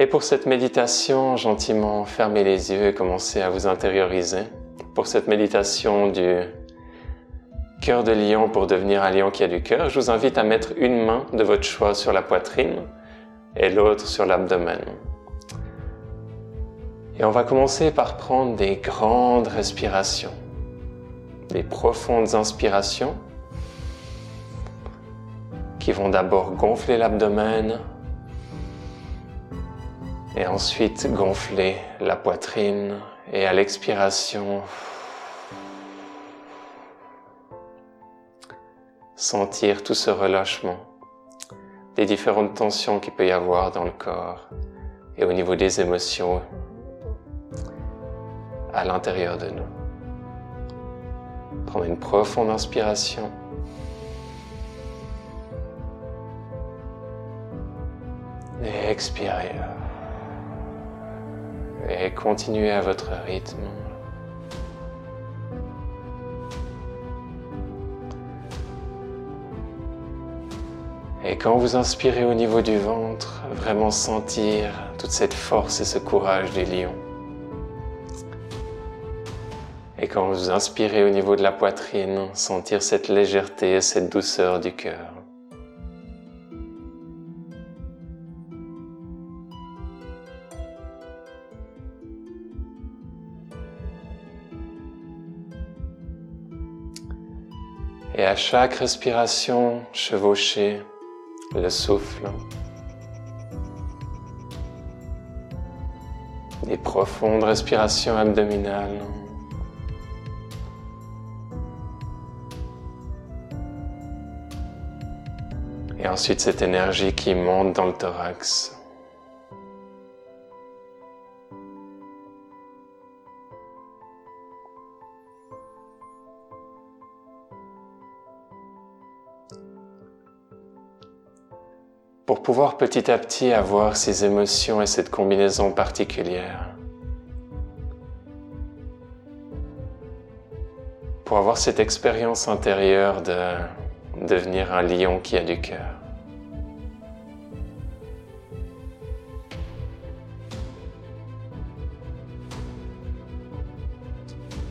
Et pour cette méditation, gentiment fermez les yeux et commencez à vous intérioriser. Pour cette méditation du cœur de lion pour devenir un lion qui a du cœur, je vous invite à mettre une main de votre choix sur la poitrine et l'autre sur l'abdomen. Et on va commencer par prendre des grandes respirations, des profondes inspirations qui vont d'abord gonfler l'abdomen et ensuite gonfler la poitrine. Et à l'expiration, sentir tout ce relâchement des différentes tensions qu'il peut y avoir dans le corps et au niveau des émotions à l'intérieur de nous. Prendre une profonde inspiration. Et expirez. Et continuez à votre rythme. Et quand vous inspirez au niveau du ventre, vraiment sentir toute cette force et ce courage du lion. Et quand vous inspirez au niveau de la poitrine, sentir cette légèreté et cette douceur du cœur. Et à chaque respiration, chevauchez le souffle. Des profondes respirations abdominales. Et ensuite cette énergie qui monte dans le thorax. Pour pouvoir petit à petit avoir ces émotions et cette combinaison particulière. Pour avoir cette expérience intérieure de devenir un lion qui a du cœur.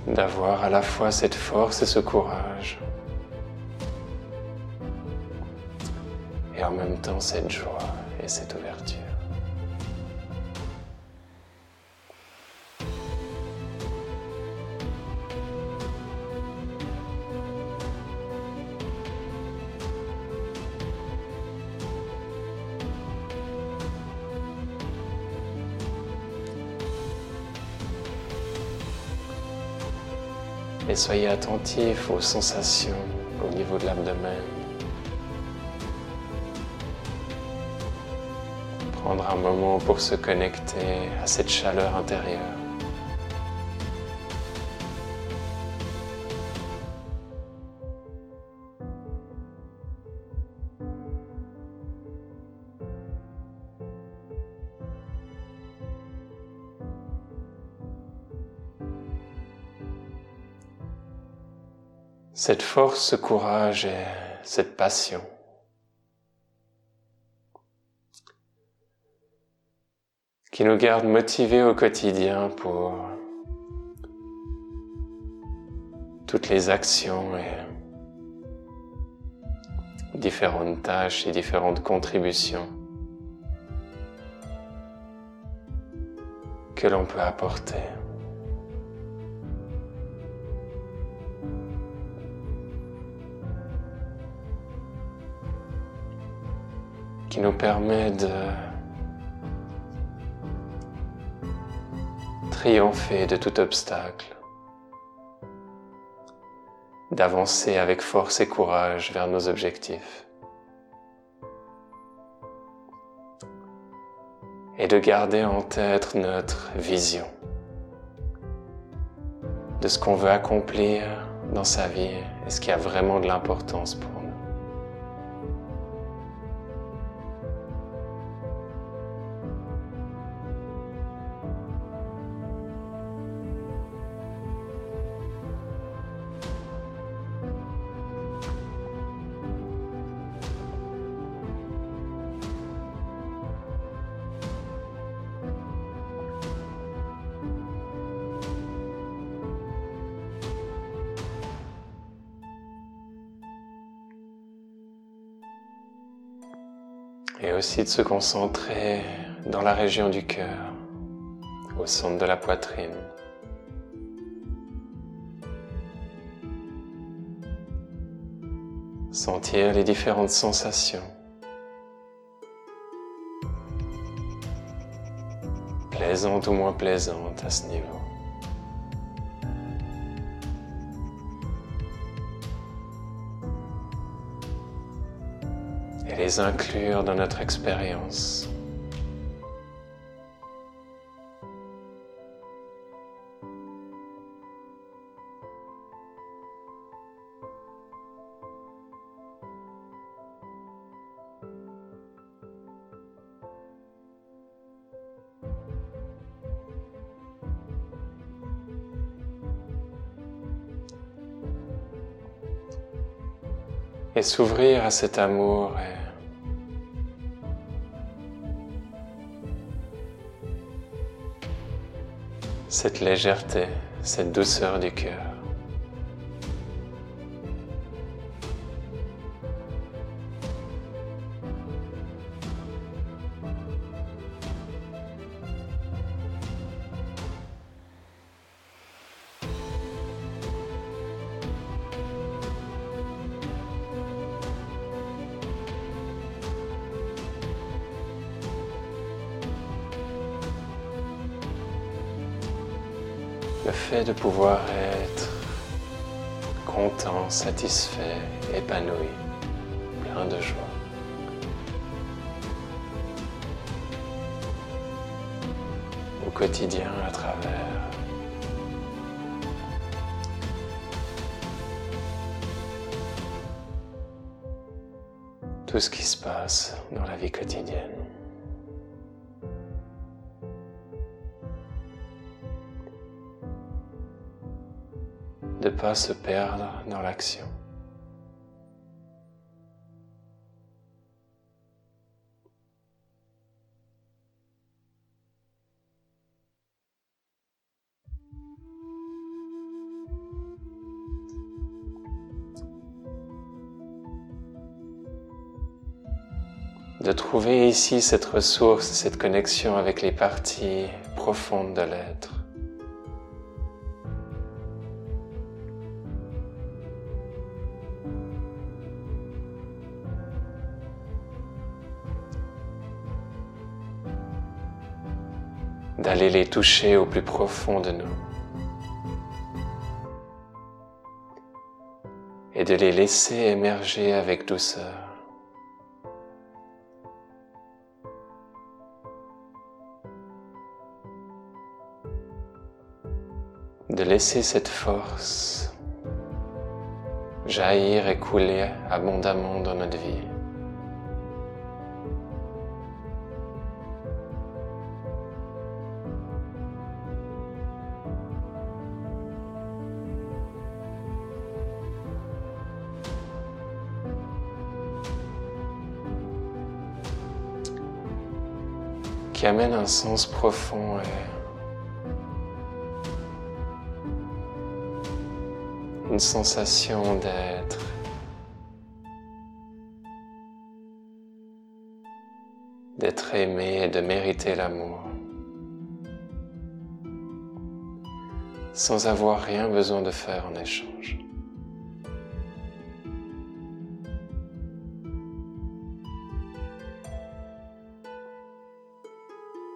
D'avoir à la fois cette force et ce courage. Et en même temps cette joie et cette ouverture. Et soyez attentifs aux sensations au niveau de l'abdomen. Prendre un moment pour se connecter à cette chaleur intérieure. Cette force, ce courage et cette passion. Qui nous garde motivés au quotidien pour toutes les actions et différentes tâches et différentes contributions que l'on peut apporter. Qui nous permet de triompher de tout obstacle, d'avancer avec force et courage vers nos objectifs et de garder en tête notre vision de ce qu'on veut accomplir dans sa vie et ce qui a vraiment de l'importance pour nous. et aussi de se concentrer dans la région du cœur, au centre de la poitrine. Sentir les différentes sensations. Plaisante ou moins plaisante à ce niveau. Et les inclure dans notre expérience. Et s'ouvrir à cet amour et cette légèreté, cette douceur du cœur. Le fait de pouvoir être content, satisfait, épanoui, plein de joie. Au quotidien, à travers tout ce qui se passe dans la vie quotidienne. De ne pas se perdre dans l'action. De trouver ici cette ressource, cette connexion avec les parties profondes de l'être. D'aller les toucher au plus profond de nous et de les laisser émerger avec douceur. De laisser cette force jaillir et couler abondamment dans notre vie. Qui amène un sens profond et une sensation d'être, aimé et de mériter l'amour, sans avoir rien besoin de faire en échange.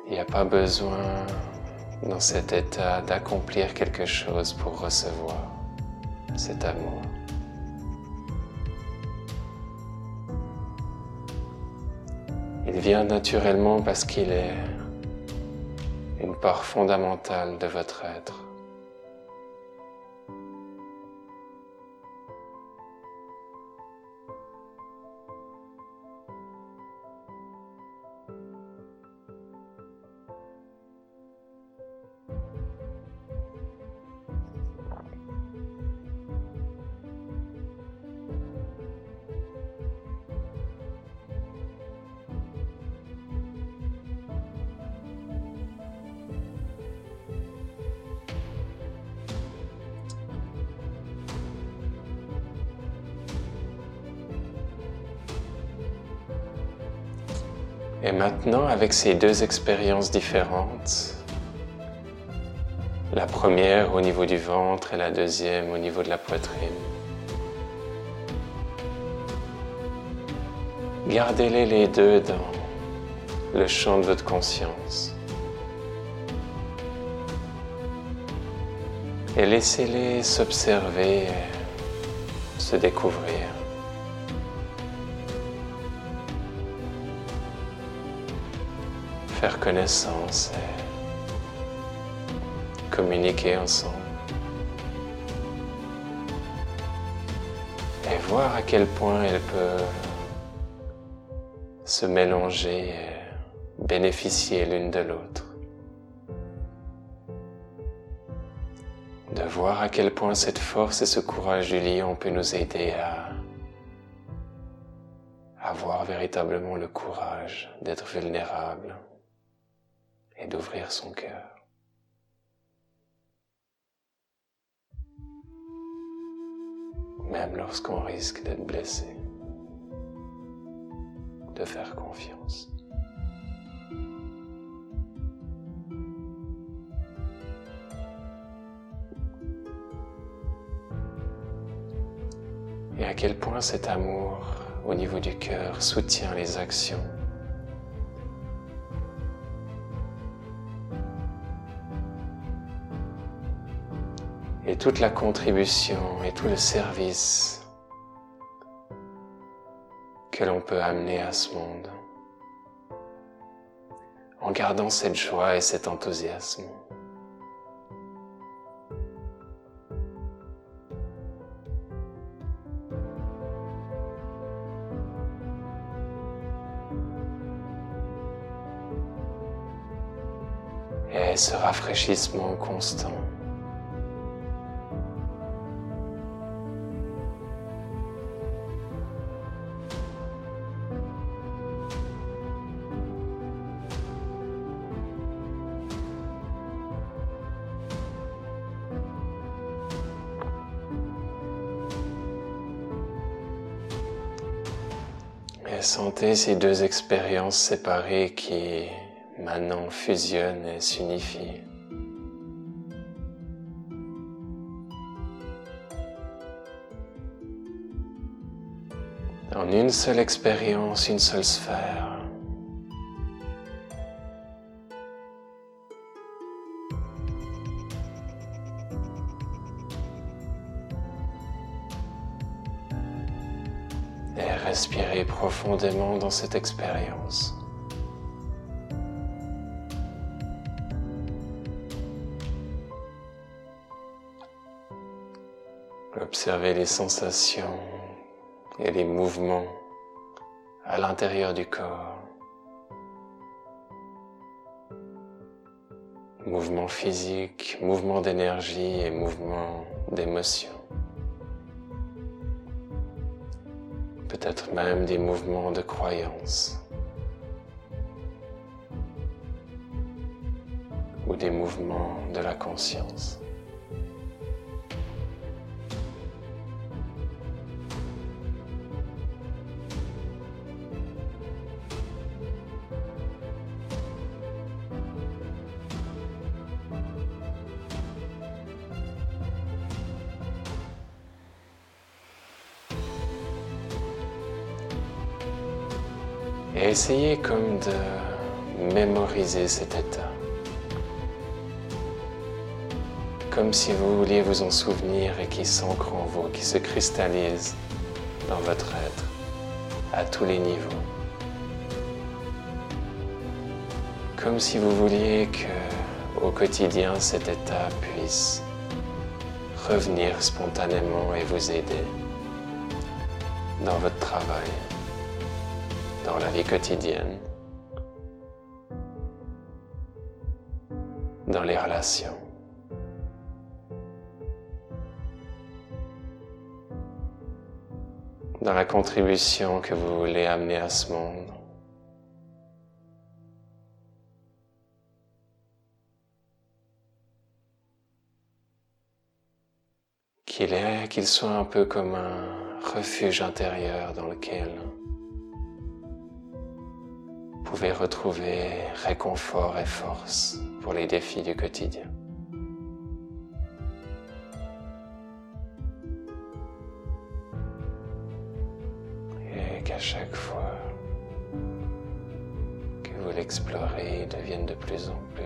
Il n'y a pas besoin, dans cet état, d'accomplir quelque chose pour recevoir cet amour. Il vient naturellement parce qu'il est une part fondamentale de votre être. Et maintenant, avec ces deux expériences différentes, la première au niveau du ventre et la deuxième au niveau de la poitrine, gardez-les les deux dans le champ de votre conscience. Et laissez-les s'observer, se découvrir. Faire connaissance et communiquer ensemble. Et voir à quel point elles peuvent se mélanger et bénéficier l'une de l'autre. De voir à quel point cette force et ce courage du lion peut nous aider à avoir véritablement le courage d'être vulnérable et d'ouvrir son cœur. Même lorsqu'on risque d'être blessé, de faire confiance. Et à quel point cet amour au niveau du cœur soutient les actions et toute la contribution et tout le service que l'on peut amener à ce monde en gardant cette joie et cet enthousiasme. Et ce rafraîchissement constant et sentez ces deux expériences séparées qui maintenant fusionnent et s'unifient. En une seule expérience, une seule sphère. Et respirez profondément dans cette expérience. Observez les sensations et les mouvements à l'intérieur du corps. Mouvements physiques, mouvements d'énergie et mouvements d'émotion. Peut-être même des mouvements de croyance ou des mouvements de la conscience. Et essayez comme de mémoriser cet état, comme si vous vouliez vous en souvenir et qui s'ancre en vous, qui se cristallise dans votre être, à tous les niveaux. Comme si vous vouliez que, au quotidien, cet état puisse revenir spontanément et vous aider dans votre travail, dans la vie quotidienne, dans les relations. Dans la contribution que vous voulez amener à ce monde. Qu'il soit un peu comme un refuge intérieur dans lequel pouvez retrouver réconfort et force pour les défis du quotidien. Et qu'à chaque fois que vous l'explorez, il devient de plus en plus,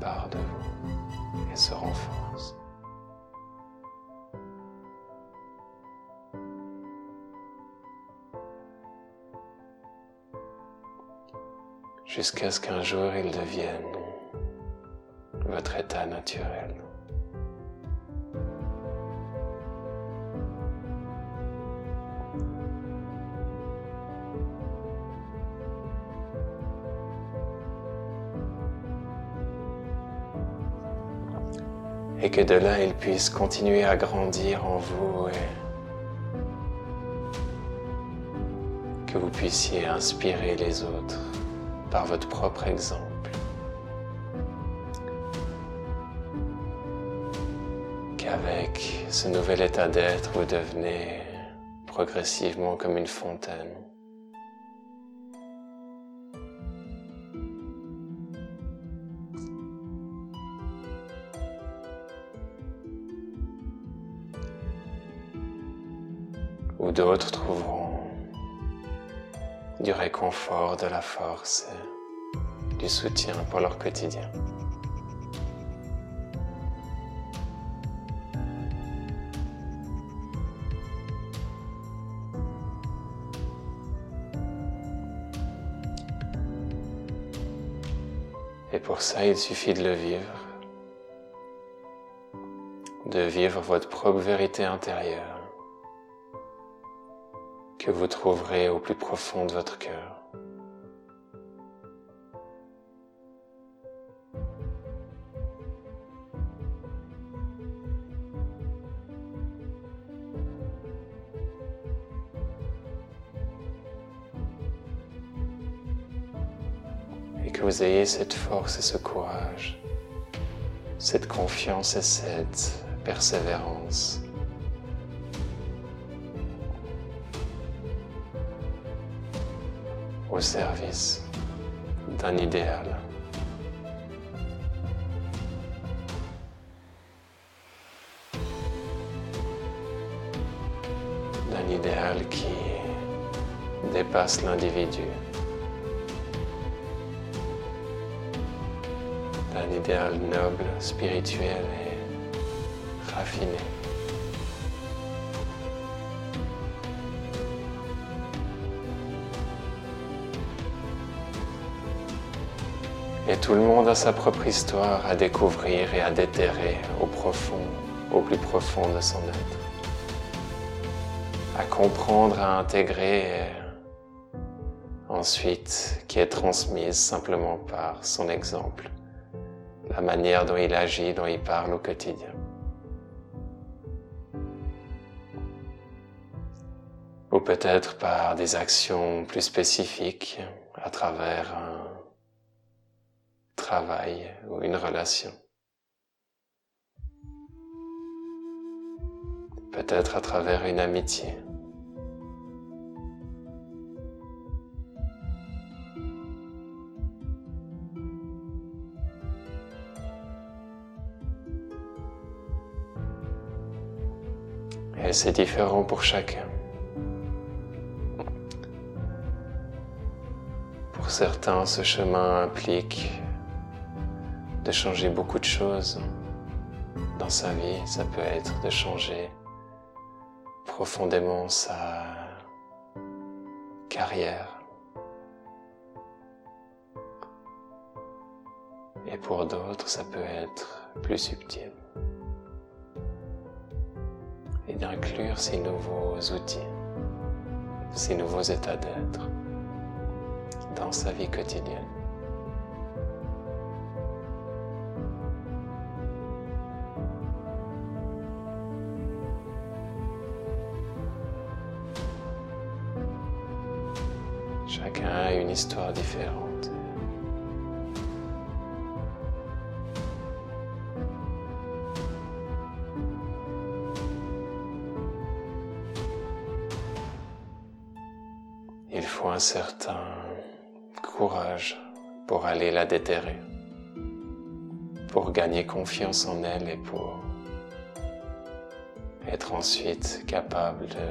part de vous et se renforce. Jusqu'à ce qu'un jour il devienne votre état naturel. Et que de là, il puisse continuer à grandir en vous et que vous puissiez inspirer les autres par votre propre exemple, qu'avec ce nouvel état d'être, vous devenez progressivement comme une fontaine, où d'autres trouveront du réconfort, de la force, du soutien pour leur quotidien. Et pour ça, il suffit de le vivre, de vivre votre propre vérité intérieure que vous trouverez au plus profond de votre cœur. Et que vous ayez cette force et ce courage, cette confiance et cette persévérance au service d'un idéal. D'un idéal qui dépasse l'individu. D'un idéal noble, spirituel et raffiné. Et tout le monde a sa propre histoire à découvrir et à déterrer au profond, au plus profond de son être. À comprendre, à intégrer, et ensuite qui est transmise simplement par son exemple, la manière dont il agit, dont il parle au quotidien. Ou peut-être par des actions plus spécifiques à travers un travail ou une relation. Peut-être à travers une amitié. Et c'est différent pour chacun. Pour certains, ce chemin implique de changer beaucoup de choses dans sa vie. Ça peut être de changer profondément sa carrière. Et pour d'autres, ça peut être plus subtil. Et d'inclure ces nouveaux outils, ces nouveaux états d'être dans sa vie quotidienne. Chacun a une histoire différente. Il faut un certain courage pour aller la déterrer, pour gagner confiance en elle et pour être ensuite capable de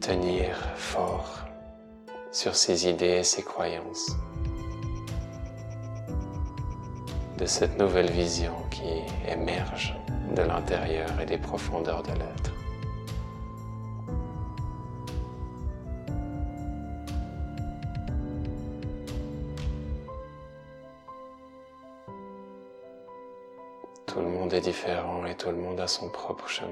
tenir fort sur ses idées et ses croyances de cette nouvelle vision qui émerge de l'intérieur et des profondeurs de l'être. Tout le monde est différent et tout le monde a son propre chemin.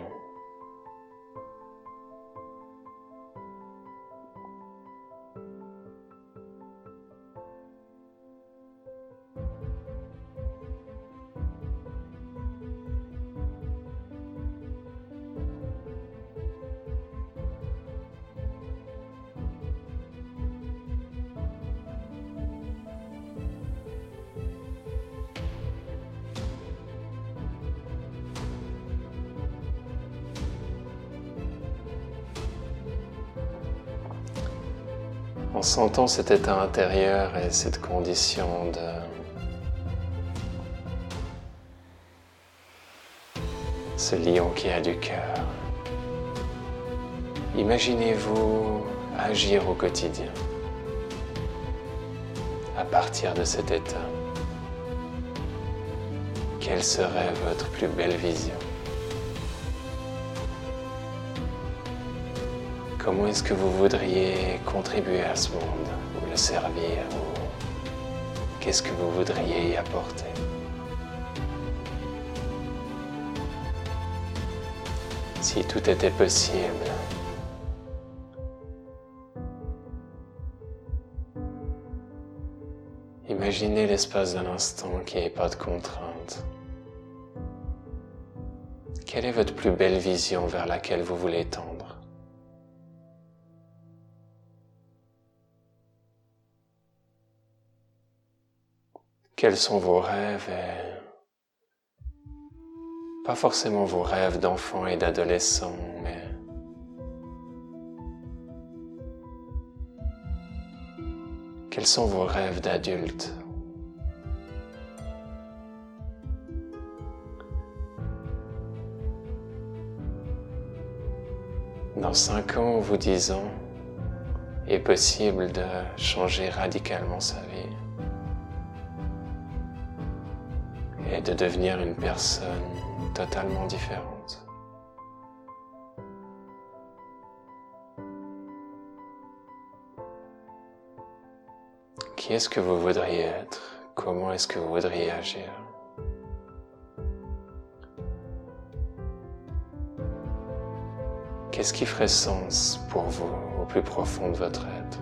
En sentant cet état intérieur et cette condition de ce lion qui a du cœur, imaginez-vous agir au quotidien à partir de cet état. Quelle serait votre plus belle vision? Comment est-ce que vous voudriez contribuer à ce monde, ou le servir, ou qu'est-ce que vous voudriez y apporter? Si tout était possible, imaginez l'espace d'un instant qui n'ait pas de contraintes. Quelle est votre plus belle vision vers laquelle vous voulez tendre? Quels sont vos rêves et pas forcément vos rêves d'enfants et d'adolescents, mais quels sont vos rêves d'adultes? Dans 5 ans ou 10 ans, il est possible de changer radicalement sa vie. Et de devenir une personne totalement différente. Qui est-ce que vous voudriez être? Comment est-ce que vous voudriez agir? Qu'est-ce qui ferait sens pour vous au plus profond de votre être?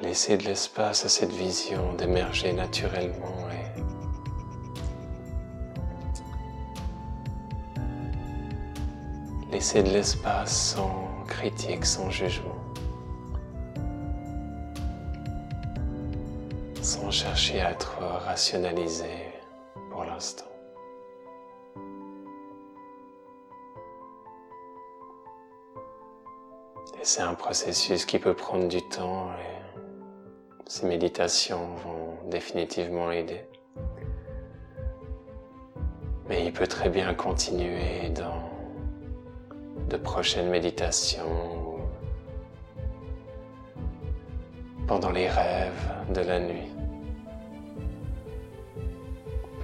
Laissez de l'espace à cette vision d'émerger naturellement et laissez de l'espace sans critique, sans jugement, sans chercher à trop rationaliser pour l'instant. Et c'est un processus qui peut prendre du temps et ces méditations vont définitivement aider. Mais il peut très bien continuer dans de prochaines méditations, pendant les rêves de la nuit,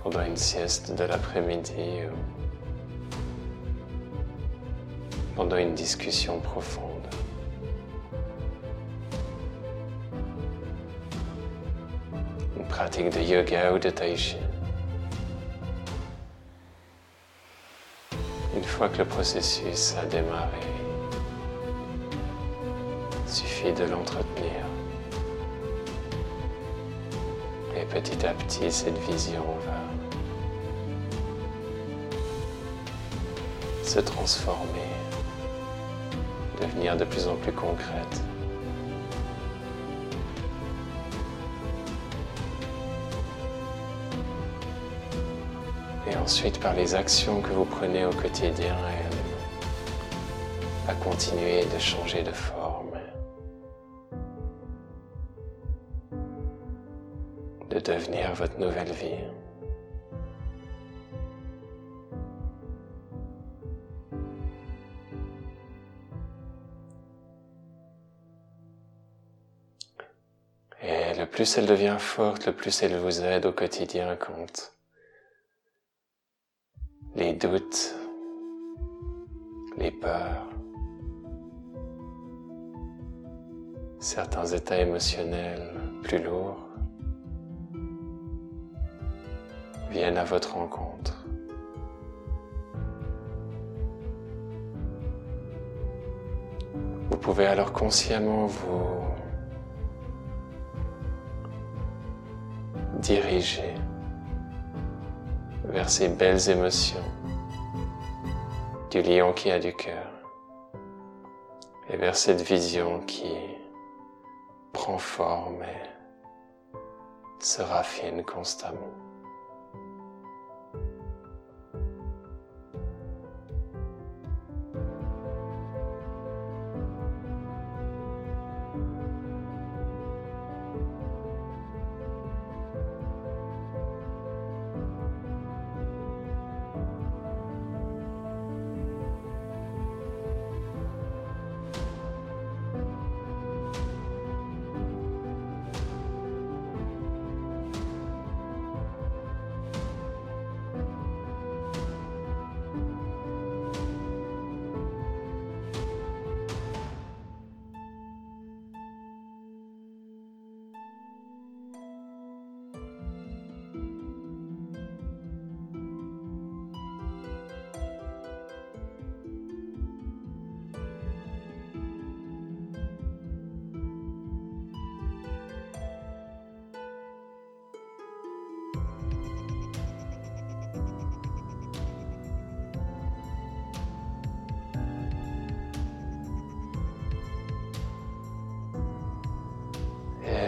pendant une sieste de l'après-midi, pendant une discussion profonde. Une pratique de yoga ou de tai chi. Une fois que le processus a démarré, il suffit de l'entretenir. Et petit à petit, cette vision va se transformer, devenir de plus en plus concrète. Et ensuite, par les actions que vous prenez au quotidien, elle va continuer de changer de forme, de devenir votre nouvelle vie. Et le plus elle devient forte, le plus elle vous aide au quotidien quand les doutes, les peurs, certains états émotionnels plus lourds viennent à votre rencontre. Vous pouvez alors consciemment vous diriger vers ces belles émotions du lion qui a du cœur et vers cette vision qui prend forme et se raffine constamment.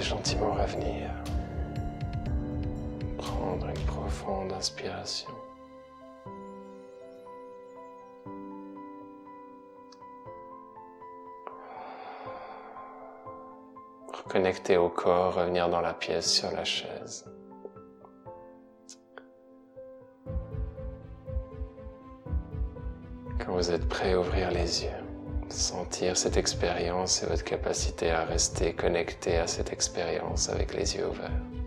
Gentiment revenir, prendre une profonde inspiration . Reconnecter au corps, revenir dans la pièce sur la chaise . Quand vous êtes prêt, ouvrir les yeux . Sentir cette expérience et votre capacité à rester connecté à cette expérience avec les yeux ouverts.